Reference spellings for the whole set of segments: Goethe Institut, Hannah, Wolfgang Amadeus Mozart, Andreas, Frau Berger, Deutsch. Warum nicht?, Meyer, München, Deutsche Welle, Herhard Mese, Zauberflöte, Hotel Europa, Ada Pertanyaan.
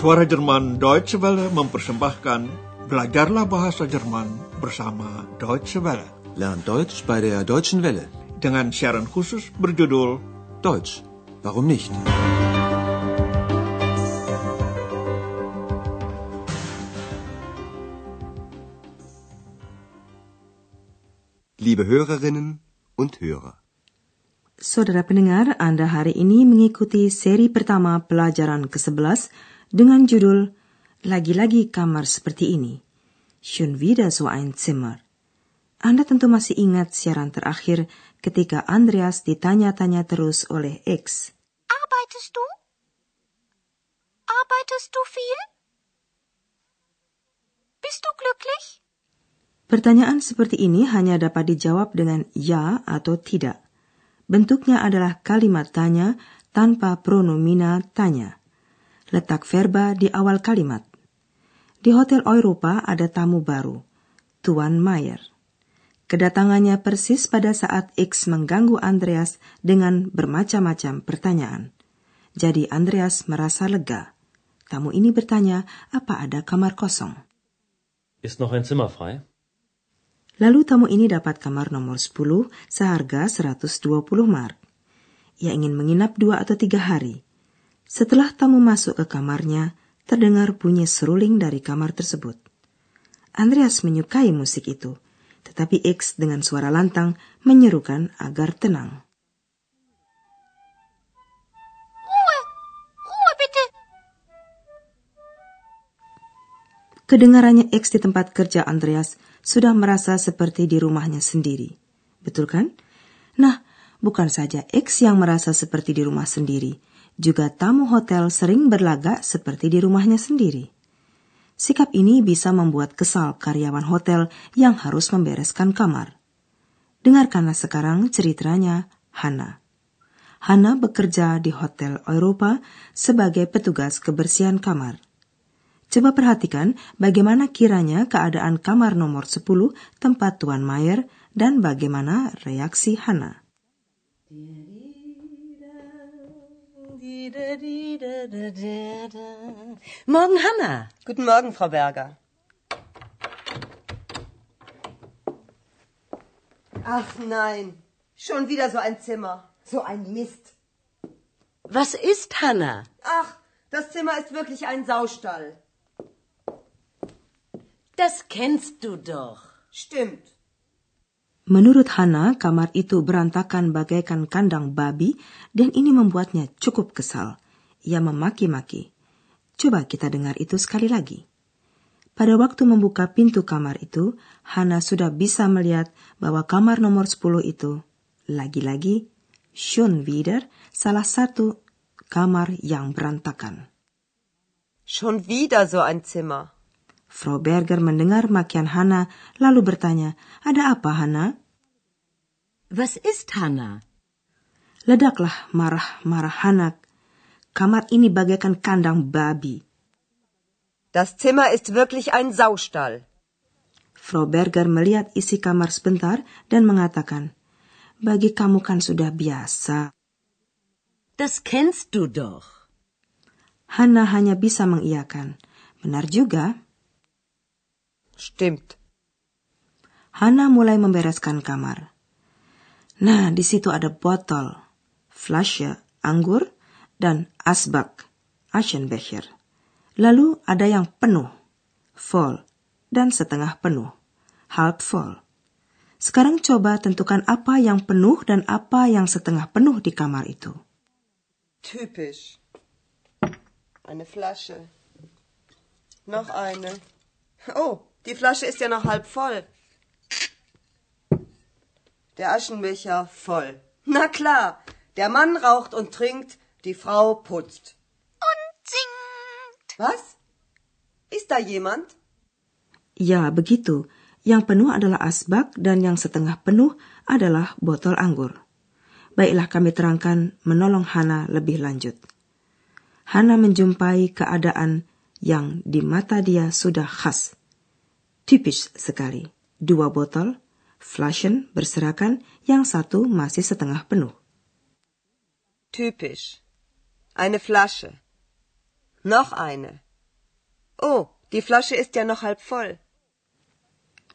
Suara Jerman Deutsche Welle mempersembahkan Belajarlah Bahasa Jerman bersama Deutsche Welle. Lern Deutsch bei der Deutschen Welle. Dengan siaran khusus berjudul Deutsch. Warum nicht? Liebe Hörerinnen und Hörer. Saudara pendengar, Anda hari ini mengikuti seri pertama pelajaran ke-11 dengan judul Lagi-lagi kamar seperti ini, Schon wieder so ein Zimmer. Anda tentu masih ingat siaran terakhir ketika Andreas ditanya-tanya terus oleh X. Arbeitest du? Arbeitest du viel? Bist du glücklich? Pertanyaan seperti ini hanya dapat dijawab dengan ya atau tidak. Bentuknya adalah kalimat tanya tanpa pronomina tanya. Letak verba di awal kalimat. Di Hotel Europa ada tamu baru, Tuan Meyer. Kedatangannya persis pada saat X mengganggu Andreas dengan bermacam-macam pertanyaan. Jadi Andreas merasa lega. Tamu ini bertanya, apa ada kamar kosong? Ist noch ein Zimmer frei? Lalu tamu ini dapat kamar nomor 10 seharga 120 mark. Ia ingin menginap 2 atau 3 hari. Setelah tamu masuk ke kamarnya, terdengar bunyi seruling dari kamar tersebut. Andreas menyukai musik itu, tetapi X dengan suara lantang menyerukan agar tenang. Ruhe! Ruhe bitte! Kedengarannya X di tempat kerja Andreas sudah merasa seperti di rumahnya sendiri. Betul kan? Nah, bukan saja X yang merasa seperti di rumah sendiri, juga tamu hotel sering berlagak seperti di rumahnya sendiri. Sikap ini bisa membuat kesal karyawan hotel yang harus membereskan kamar. Dengarkanlah sekarang ceritanya Hannah. Hannah bekerja di Hotel Europa sebagai petugas kebersihan kamar. Coba perhatikan bagaimana kiranya keadaan kamar nomor 10 tempat Tuan Meyer dan bagaimana reaksi Hannah. Morgen, Hannah. Guten Morgen, Frau Berger. Ach nein, schon wieder so ein Zimmer. So ein Mist. Was ist, Hannah? Ach, das Zimmer ist wirklich ein Saustall. Das kennst du doch. Stimmt. Menurut Hannah, kamar itu berantakan bagaikan kandang babi dan ini membuatnya cukup kesal. Ia memaki-maki. Coba kita dengar itu sekali lagi. Pada waktu membuka pintu kamar itu, Hannah sudah bisa melihat bahwa kamar nomor 10 itu, lagi-lagi, schon wieder, salah satu kamar yang berantakan. Schon wieder so ein Zimmer. Frau Berger mendengar makian Hannah lalu bertanya, "Ada apa, Hannah?" Was ist, Hannah? Ledaklah marah-marah Hannah. Kamar ini bagaikan kandang babi. Das Zimmer ist wirklich ein Saustall. Frau Berger melihat isi kamar sebentar dan mengatakan, "Bagi kamu kan sudah biasa." Das kennst du doch. Hannah hanya bisa mengiyakan. Benar juga. Stimmt. Hannah mulai membereskan kamar. Nah, di situ ada botol, flasche anggur, dan asbak, Aschenbecher. Lalu ada yang penuh, voll, dan setengah penuh, halb voll. Sekarang coba tentukan apa yang penuh dan apa yang setengah penuh di kamar itu. Typisch. Eine Flasche. Noch eine. Oh. Die Flasche ist ja noch halb voll. Der Aschenbecher voll. Na klar, der Mann raucht und trinkt, die Frau putzt. Und singt. Was? Ist da jemand? Ya, begitu. Yang penuh adalah asbak dan yang setengah penuh adalah botol anggur. Baiklah kami terangkan menolong Hannah lebih lanjut. Hannah menjumpai keadaan yang di mata dia sudah khas. Tipis sekali, 2 botol, flaschen berserakan, yang satu masih setengah penuh. Typisch, eine Flasche, noch eine, Oh, die Flasche ist ja noch halb voll.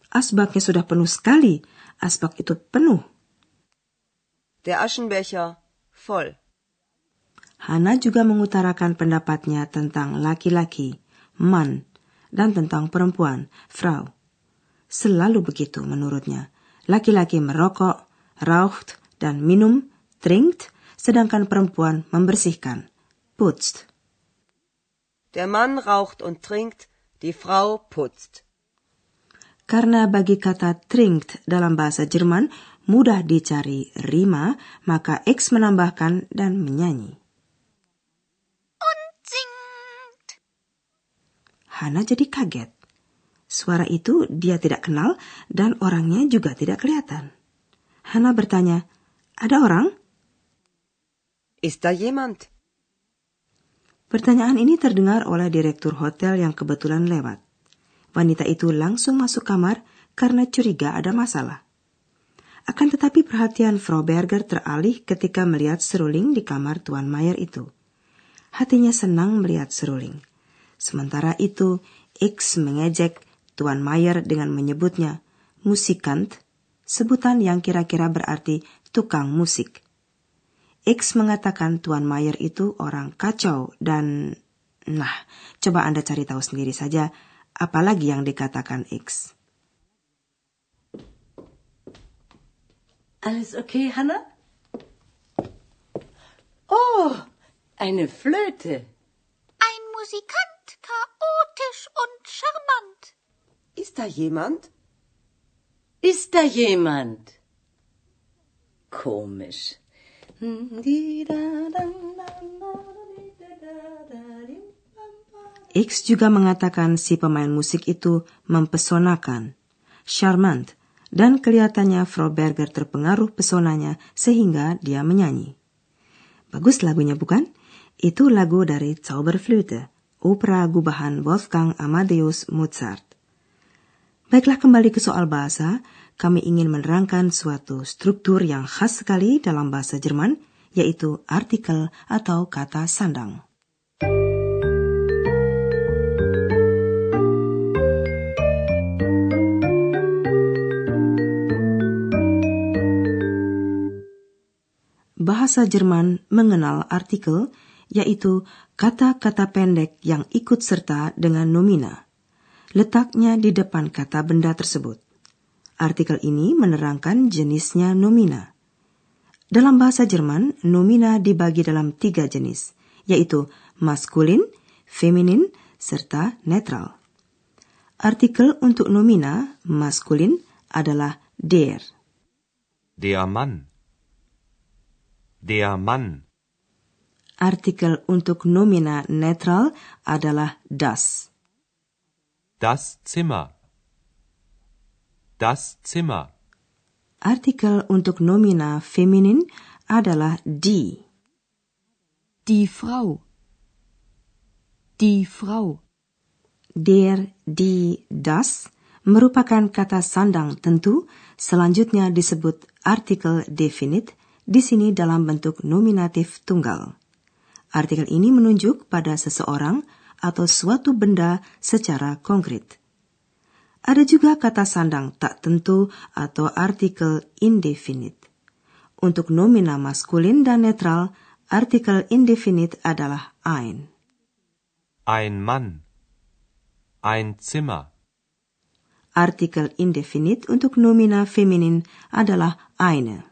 Asbaknya sudah penuh sekali. Asbak itu penuh. Der Aschenbecher voll. Hannah juga mengutarakan pendapatnya tentang laki-laki, Mann, dan tentang perempuan, Frau. Selalu begitu menurutnya. Laki-laki merokok, raucht, dan minum, trinkt, sedangkan perempuan membersihkan, putzt. Der Mann raucht und trinkt, die Frau putzt. Karena bagi kata trinkt dalam bahasa Jerman mudah dicari rima, maka X menambahkan dan menyanyi. Und singt. Hannah jadi kaget. Suara itu dia tidak kenal dan orangnya juga tidak kelihatan. Hannah bertanya, "Ada orang?" Ist da jemand? Pertanyaan ini terdengar oleh direktur hotel yang kebetulan lewat. Wanita itu langsung masuk kamar karena curiga ada masalah. Akan tetapi perhatian Frau Berger teralih ketika melihat seruling di kamar Tuan Meyer itu. Hatinya senang melihat seruling. Sementara itu, X mengejek Tuan Meyer dengan menyebutnya musikant, sebutan yang kira-kira berarti tukang musik. X mengatakan Tuan Meyer itu orang kacau dan... Nah, coba Anda cari tahu sendiri saja. Apalagi yang dikatakan X. Alles okay, Hannah? Oh, eine Flöte. Ein Musikant, chaotisch und charmant. Ist da jemand? Ist da jemand? Komisch. X juga mengatakan si pemain musik itu mempesonakan, charmant, dan kelihatannya Frau Berger terpengaruh pesonanya sehingga dia menyanyi. Bagus lagunya, bukan? Itu lagu dari Zauberflöte, opera gubahan Wolfgang Amadeus Mozart. Baiklah, kembali ke soal bahasa. Kami ingin menerangkan suatu struktur yang khas sekali dalam bahasa Jerman, yaitu artikel atau kata sandang. Bahasa Jerman mengenal artikel, yaitu kata-kata pendek yang ikut serta dengan nomina. Letaknya di depan kata benda tersebut. Artikel ini menerangkan jenisnya nomina. Dalam bahasa Jerman, nomina dibagi dalam 3 jenis, yaitu maskulin, feminin, serta netral. Artikel untuk nomina maskulin adalah der. Der Mann. Der Mann. Artikel untuk nomina netral adalah das. Das Zimmer. Das Zimmer. Artikel untuk nomina feminin adalah die. Die Frau. Die Frau. Der, die, das merupakan kata sandang tentu, selanjutnya disebut artikel definit. Di sini dalam bentuk nominatif tunggal. Artikel ini menunjuk pada seseorang atau suatu benda secara konkret. Ada juga kata sandang tak tentu atau artikel indefinite. Untuk nomina maskulin dan netral, artikel indefinite adalah ein. Ein Mann. Ein Zimmer. Artikel indefinite untuk nomina feminin adalah eine.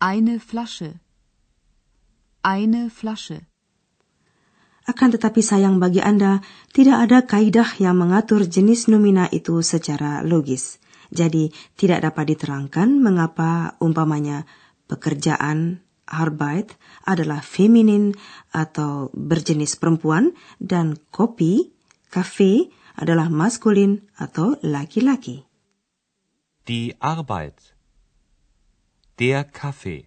Eine Flasche. Eine Flasche. Akan tetapi sayang bagi Anda, tidak ada kaidah yang mengatur jenis nomina itu secara logis. Jadi, tidak dapat diterangkan mengapa umpamanya pekerjaan, Arbeit, adalah feminin atau berjenis perempuan dan kopi, kafe, adalah maskulin atau laki-laki. Die Arbeit. Der Kaffee.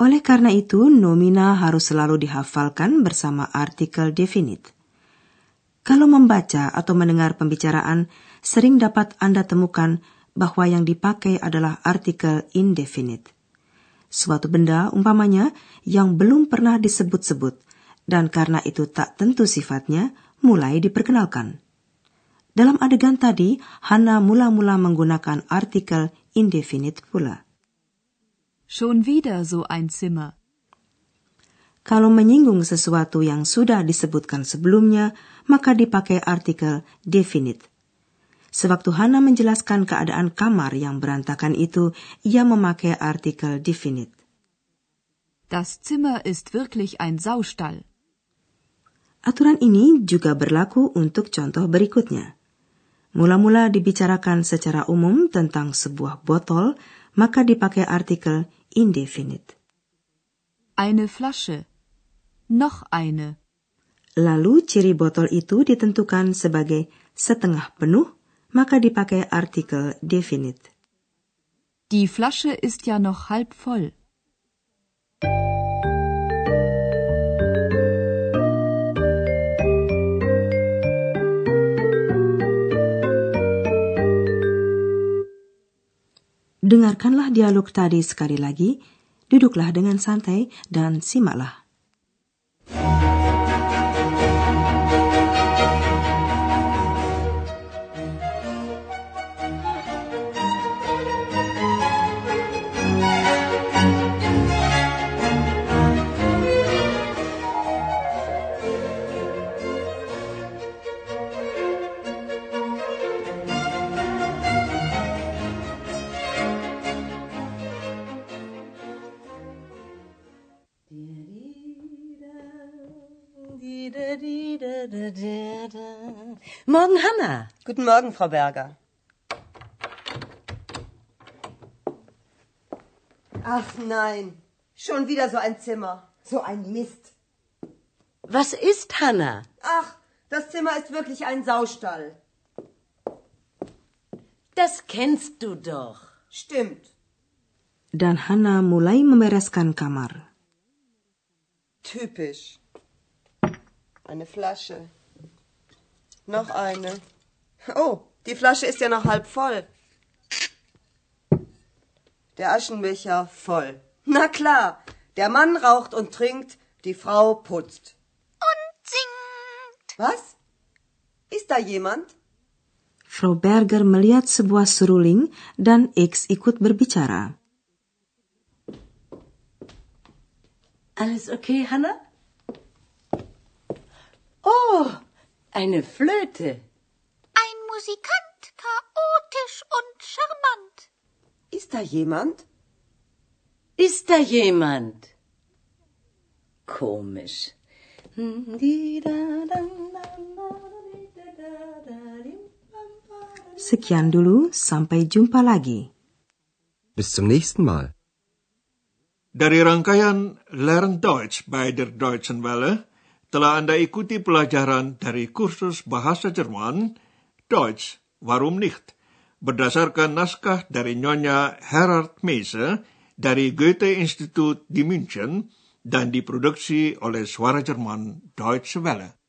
Oleh karena itu, nomina harus selalu dihafalkan bersama artikel definit. Kalau membaca atau mendengar pembicaraan, sering dapat Anda temukan bahwa yang dipakai adalah artikel indefinite. Suatu benda, umpamanya, yang belum pernah disebut-sebut, dan karena itu tak tentu sifatnya, mulai diperkenalkan. Dalam adegan tadi, Hannah mula-mula menggunakan artikel indefinite pula. Schon wieder so ein Zimmer. Kalau menyinggung sesuatu yang sudah disebutkan sebelumnya, maka dipakai artikel definite. Sewaktu Hannah menjelaskan keadaan kamar yang berantakan itu, ia memakai artikel definite. Das Zimmer ist wirklich ein Saustall. Aturan ini juga berlaku untuk contoh berikutnya. Mula-mula dibicarakan secara umum tentang sebuah botol, maka dipakai artikel indefinite. Eine Flasche. Noch eine. Lalu ciri botol itu ditentukan sebagai setengah penuh, maka dipakai artikel definite. Die Flasche ist ja noch halb voll. Dengarkanlah dialog tadi sekali lagi, duduklah dengan santai dan simaklah. Morgen, Hannah. Guten Morgen, Frau Berger. Ach nein, schon wieder so ein Zimmer. So ein Mist. Was ist, Hannah? Ach, das Zimmer ist wirklich ein Saustall. Das kennst du doch. Stimmt. Dan Hannah mulai membereskan kamar. Typisch. Eine Flasche. Noch eine. Oh, die Flasche ist ja noch halb voll. Der Aschenbecher voll. Na klar, der Mann raucht und trinkt, die Frau putzt. Und singt. Was? Ist da jemand? Frau Berger melihat sebuah seruling dan X ikut berbicara. Alles okay, Hannah? Oh, eine Flöte. Ein Musikant, chaotisch und charmant. Ist da jemand? Ist da jemand? Komisch. Sekian dulu, sampai jumpa lagi. Bis zum nächsten Mal. Dari rangkaian Learn Deutsch bei der Deutschen Welle, telah Anda ikuti pelajaran dari kursus bahasa Jerman, Deutsch. Warum nicht? Berdasarkan naskah dari Nyonya Herhard Mese dari Goethe Institut di München dan diproduksi oleh Suara Jerman Deutsche Welle.